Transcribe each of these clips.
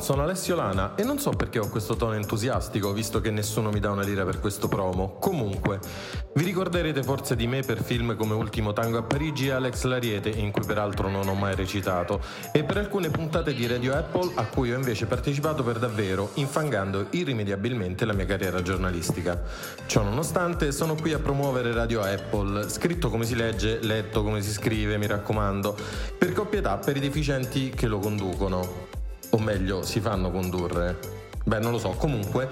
Sono Alessio Lana e non so perché ho questo tono entusiastico, visto che nessuno mi dà una lira per questo promo. Comunque, vi ricorderete forse di me per film come Ultimo Tango a Parigi e Alex l'Ariete, in cui peraltro non ho mai recitato, e per alcune puntate di Radio Apple a cui ho invece partecipato per davvero, infangando irrimediabilmente la mia carriera giornalistica. Ciò nonostante, sono qui a promuovere Radio Apple, scritto come si legge, letto come si scrive, mi raccomando, perché ho pietà per i deficienti che lo conducono. O meglio, si fanno condurre. Beh, non lo so, comunque,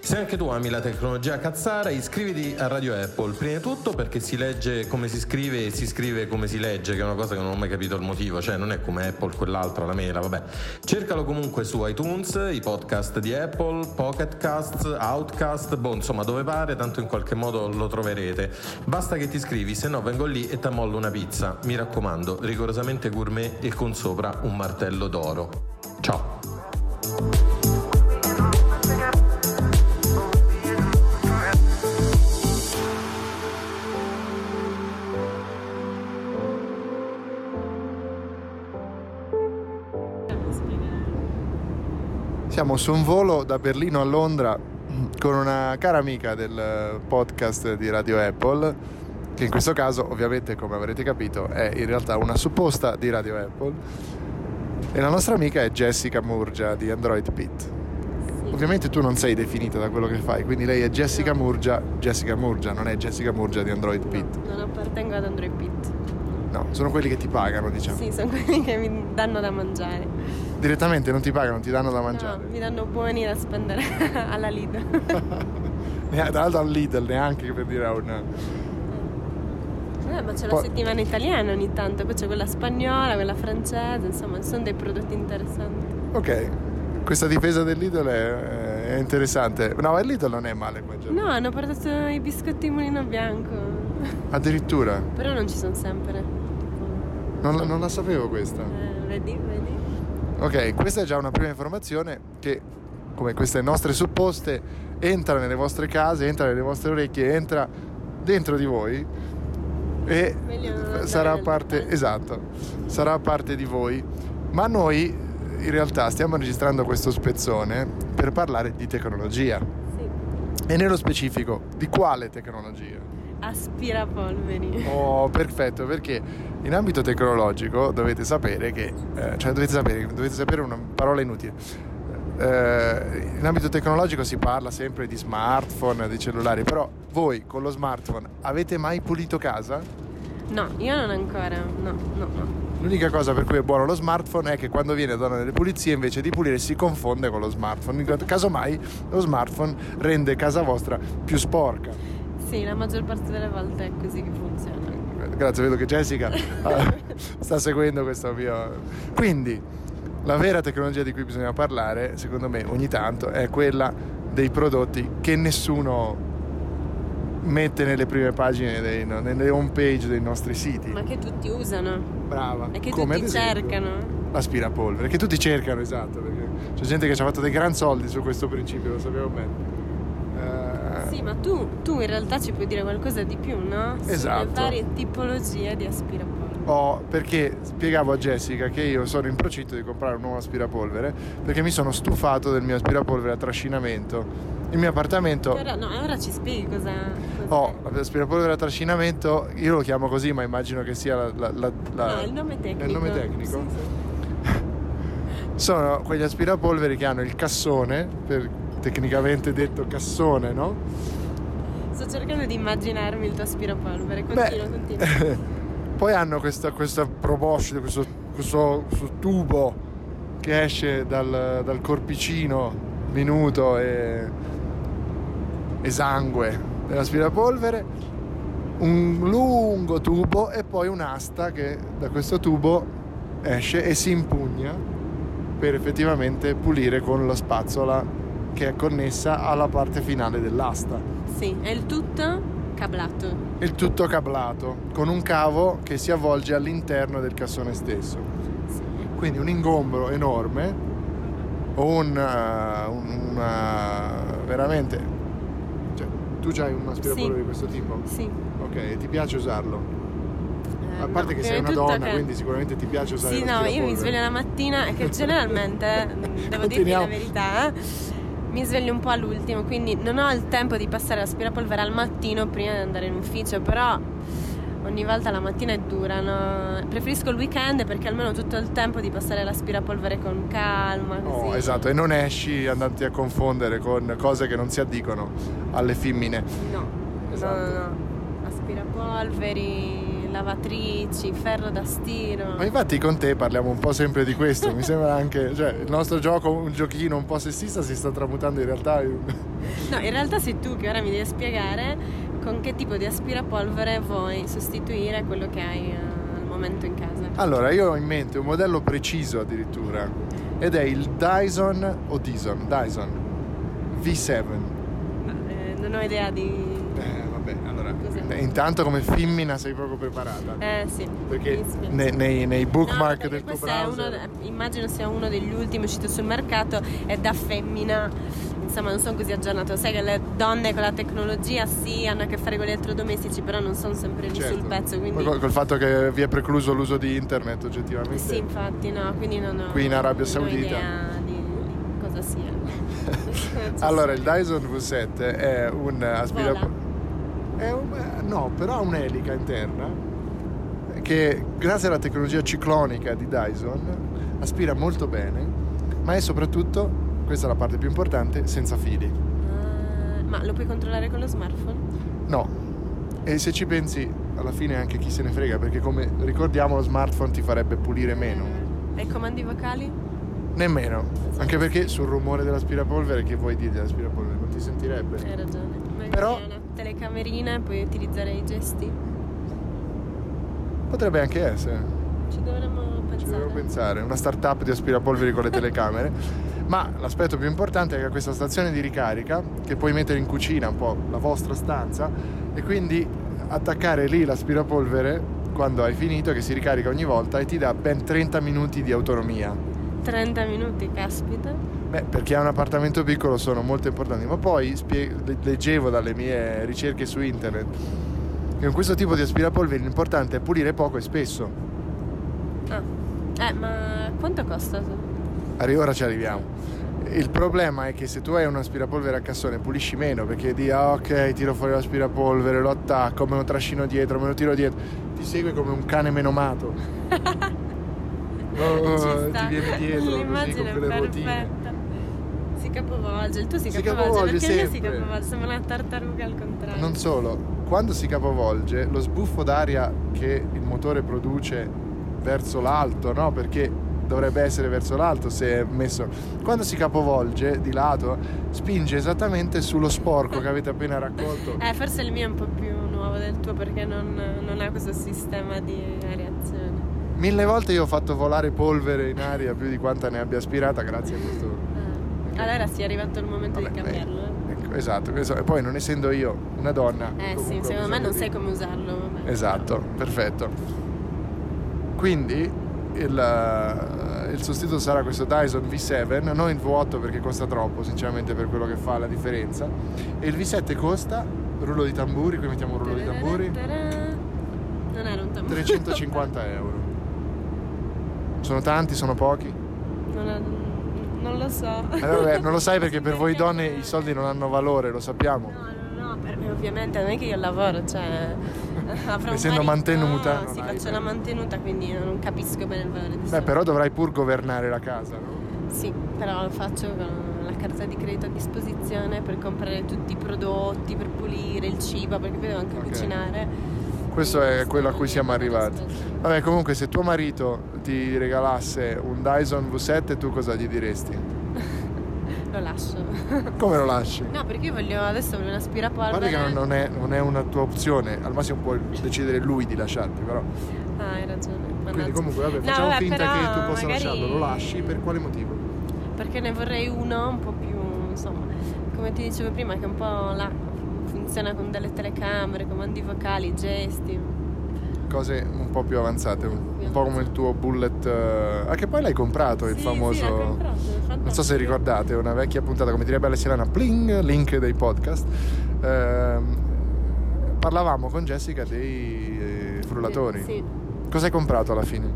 se anche tu ami la tecnologia cazzara, iscriviti a Radio Apple, prima di tutto perché si legge come si scrive e si scrive come si legge, che è una cosa che non ho mai capito il motivo, cioè non è come Apple, quell'altra, la mela, vabbè. Cercalo comunque su iTunes, i podcast di Apple, Pocket Casts, Outcast, boh, insomma, dove pare, tanto in qualche modo lo troverete. Basta che ti iscrivi, se no vengo lì e t'ammollo una pizza, mi raccomando, rigorosamente gourmet e con sopra un martello d'oro. Ciao. Siamo su un volo da Berlino a Londra con una cara amica del podcast di Radio Apple, che in questo caso, ovviamente, come avrete capito, è in realtà una supposta di Radio Apple. E la nostra amica è Jessica Murgia di Android Pit. Sì. Ovviamente tu non sei definita da quello che fai, quindi lei è Jessica Murgia, Jessica Murgia, non è Jessica Murgia di Android Pit. No, non appartengo ad Android Pit. No, sono quelli che ti pagano, diciamo. Sì, sono quelli che mi danno da mangiare. Direttamente non ti pagano, ti danno da mangiare. No, mi danno buoni da spendere alla Lidl. Tra l'altro al Lidl, neanche per dire a un... ma c'è la settimana italiana ogni tanto, poi c'è quella spagnola, quella francese, insomma, sono dei prodotti interessanti. Ok, questa difesa del Lidl è interessante. No, il Lidl non è male qua. No, hanno portato i biscotti in mulino bianco. Addirittura? Però non ci sono sempre. Non la sapevo questa. Vedi. Ok, questa è già una prima informazione che, come queste nostre supposte, entra nelle vostre case, entra nelle vostre orecchie, entra dentro di voi. E sarà parte di voi, ma noi in realtà stiamo registrando questo spezzone per parlare di tecnologia. Sì. E nello specifico di quale tecnologia? Aspirapolveri. Oh, perfetto, perché in ambito tecnologico dovete sapere che dovete sapere una parola inutile. In ambito tecnologico si parla sempre di smartphone, di cellulari, però voi con lo smartphone avete mai pulito casa? No, io non ancora, no. L'unica cosa per cui è buono lo smartphone è che quando viene donna delle pulizie, invece di pulire, si confonde con lo smartphone. Casomai lo smartphone rende casa vostra più sporca. Sì, la maggior parte delle volte è così che funziona. Grazie, vedo che Jessica sta seguendo questo mio... Quindi... la vera tecnologia di cui bisogna parlare, secondo me, ogni tanto, è quella dei prodotti che nessuno mette nelle prime pagine, nelle home page dei nostri siti. Ma che tutti usano. Brava. E che tutti cercano. L'aspirapolvere, che tutti cercano, esatto, perché c'è gente che ci ha fatto dei gran soldi su questo principio, lo sappiamo bene. Sì, ma tu in realtà ci puoi dire qualcosa di più, no? Esatto. Sulle varie tipologie di aspirapolvere. Oh, perché spiegavo a Jessica che io sono in procinto di comprare un nuovo aspirapolvere, perché mi sono stufato del mio aspirapolvere a trascinamento. Il mio appartamento... Ora ci spieghi cos'è. Oh, l'aspirapolvere a trascinamento, io lo chiamo così, ma immagino che sia il nome tecnico. Il nome tecnico. Sì. Sono quegli aspirapolveri che hanno il cassone, tecnicamente detto cassone, no? Sto cercando di immaginarmi il tuo aspirapolvere, continua. Poi hanno questa proboscide, questo questo tubo che esce dal corpicino minuto e sangue dell'aspirapolvere, un lungo tubo e poi un'asta che da questo tubo esce e si impugna per effettivamente pulire con la spazzola che è connessa alla parte finale dell'asta. Sì, è il tutto cablato. Il tutto cablato, con un cavo che si avvolge all'interno del cassone stesso. Quindi un ingombro enorme, veramente, cioè, tu c'hai un aspirapolvere di questo tipo? Sì. Ok, ti piace usarlo? A parte no, che sei una donna, quindi sicuramente ti piace usare l'aspirapolvere. Io mi sveglio la mattina e che generalmente, devo dirti la verità, mi sveglio un po' all'ultimo, quindi non ho il tempo di passare l'aspirapolvere al mattino prima di andare in ufficio, però... Ogni volta la mattina è dura, no? Preferisco il weekend perché almeno ho tutto il tempo di passare l'aspirapolvere con calma. Così. Oh, esatto, e non esci andati a confondere con cose che non si addicono alle femmine. No, esatto. No. Aspirapolveri, lavatrici, ferro da stiro. Ma infatti con te parliamo un po' sempre di questo, mi sembra anche, cioè, il nostro gioco, un giochino un po' sessista, si sta tramutando in realtà in... No, in realtà sei tu che ora mi devi spiegare con che tipo di aspirapolvere vuoi sostituire quello che hai al momento in casa. Allora, io ho in mente un modello preciso addirittura, ed è il Dyson V7. Ma, non ho idea di... vabbè, allora, intanto come femmina sei proprio preparata. Sì. Perché nei bookmark del tuo browser... immagino sia uno degli ultimi usciti sul mercato, è da femmina... Insomma, non sono così aggiornato. Sai che le donne con la tecnologia sì hanno a che fare con gli elettrodomestici, però non sono sempre lì, certo, sul pezzo, quindi... Col fatto che vi è precluso l'uso di internet oggettivamente. Sì, infatti, no, quindi non ho... Qui in Arabia Saudita di cosa sia. Allora, il Dyson V7 è un aspirapolvere. No, però ha un'elica interna che, grazie alla tecnologia ciclonica di Dyson, aspira molto bene, ma è soprattutto, questa è la parte più importante, senza fili. Ma lo puoi controllare con lo smartphone? No, e se ci pensi alla fine anche chi se ne frega, perché come ricordiamo lo smartphone ti farebbe pulire meno. E i comandi vocali? Nemmeno, esatto. Anche perché sul rumore dell'aspirapolvere, che vuoi dire dell'aspirapolvere? Non ti sentirebbe. Hai ragione, magari però... è una telecamerina, puoi utilizzare i gesti? Potrebbe anche essere. Ci dovremmo pensare, una startup di aspirapolveri con le telecamere. Ma l'aspetto più importante è che questa stazione di ricarica, che puoi mettere in cucina, un po' la vostra stanza, e quindi attaccare lì l'aspirapolvere quando hai finito, che si ricarica ogni volta e ti dà ben 30 minuti di autonomia. 30 minuti, caspita. Beh, perché ha un appartamento piccolo sono molto importanti, ma poi leggevo dalle mie ricerche su internet che con questo tipo di aspirapolvere l'importante è pulire poco e spesso. Ma quanto costa? Ora ci arriviamo. Il problema è che se tu hai un aspirapolvere a cassone pulisci meno, perché ok, tiro fuori l'aspirapolvere, lo attacco, me lo trascino dietro, me lo tiro dietro, ti segue come un cane menomato. Ti viene dietro. L'immagine così, è perfetta. Si capovolge, il tuo si capovolge perché il mio si capovolge, sembra una tartaruga al contrario. Non solo, quando si capovolge lo sbuffo d'aria che il motore produce verso l'alto, no? Perché dovrebbe essere verso l'alto se è messo, quando si capovolge di lato spinge esattamente sullo sporco che avete appena raccolto. Forse il mio è un po' più nuovo del tuo, perché non ha questo sistema di areazione. 1000 volte io ho fatto volare polvere in aria più di quanta ne abbia aspirata grazie a questo. Allora sì, è arrivato il momento di cambiarlo. Ecco, esatto, e poi non essendo io una donna, sì, secondo me non sai come usarlo. Esatto, perfetto. Quindi il sostituto sarà questo Dyson V7, non il V8 perché costa troppo sinceramente per quello che fa la differenza, e il V7 costa, rullo di tamburi, qui mettiamo un rullo di tamburi, non era un tamburo, 350 euro. Sono tanti, sono pochi? Non lo so. Vabbè, non lo sai perché per voi donne i soldi non hanno valore, lo sappiamo. No, per me ovviamente non è che io lavoro, cioè essendo mantenuta, sì, faccio la mantenuta, quindi non capisco bene il valore. Beh, però dovrai pur governare la casa, no? Sì, però lo faccio con la carta di credito a disposizione per comprare tutti i prodotti, per pulire il cibo, perché poi devo anche cucinare. Questo è quello a cui siamo arrivati. Vabbè, comunque, se tuo marito ti regalasse un Dyson V7, tu cosa gli diresti? Lo lascio. Come lo lasci? No, perché io voglio, adesso voglio un aspirapolvere. Guarda che non è una tua opzione. Al massimo può decidere lui di lasciarti, però. Ah, hai ragione. Mannazza. Quindi comunque vabbè, facciamo finta che tu possa lasciarlo. Lo lasci per quale motivo? Perché ne vorrei uno un po' più, insomma, come ti dicevo prima, che un po' là funziona con delle telecamere, comandi vocali, gesti, cose un po' più avanzate, un po' come il tuo bullet, che poi l'hai comprato, il famoso, l'ho comprato, non so se ricordate, una vecchia puntata, come direbbe Alessia, pling, link dei podcast, parlavamo con Jessica dei frullatori. Sì. Cosa hai comprato alla fine?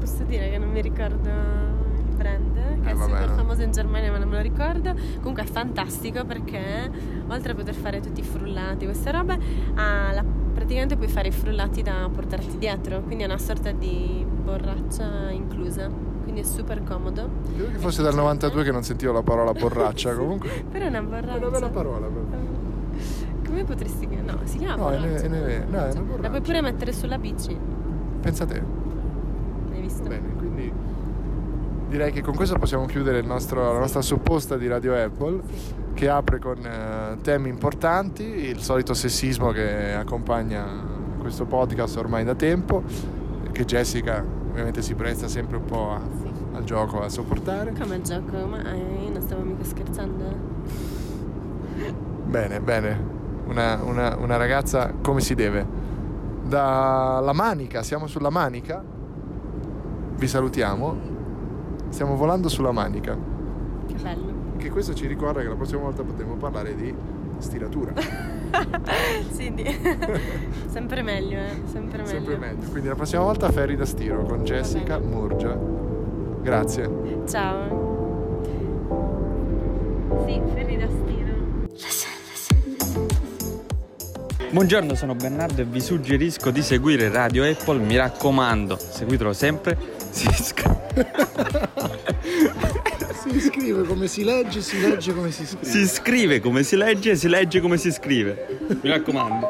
Posso dire che non mi ricordo il brand, che è super famoso in Germania, ma non me lo ricordo. Comunque è fantastico perché oltre a poter fare tutti i frullati, queste robe, ha praticamente puoi fare i frullati da portarti dietro, quindi è una sorta di borraccia inclusa, quindi è super comodo. Credo che fosse dal 92 che non sentivo la parola borraccia. Comunque però è una borraccia, è una bella parola, come potresti, no, si chiama borraccia, è una borraccia, la puoi pure mettere sulla bici, pensa te. Hai visto? Bene, quindi direi che con questo possiamo chiudere la nostra supposta di Radio Apple, sì, che apre con temi importanti, il solito sessismo che accompagna questo podcast ormai da tempo, che Jessica ovviamente si presta sempre un po' al gioco, a sopportare. Come al gioco? Ma io non stavo mica scherzando. Bene, una ragazza come si deve. Dalla Manica, siamo sulla Manica, vi salutiamo, stiamo volando sulla Manica. Che bello. Che questo ci ricorda che la prossima volta potremo parlare di stiratura. Sì, sempre meglio, sempre meglio. Sempre meglio. Quindi la prossima volta ferri da stiro con Jessica Murgia. Grazie. Ciao. Sì, ferri da stiro. Buongiorno, sono Bernardo e vi suggerisco di seguire Radio Apple, mi raccomando, seguitelo sempre. Si scrive come si legge come si scrive. Si scrive come si legge come si scrive. Mi raccomando.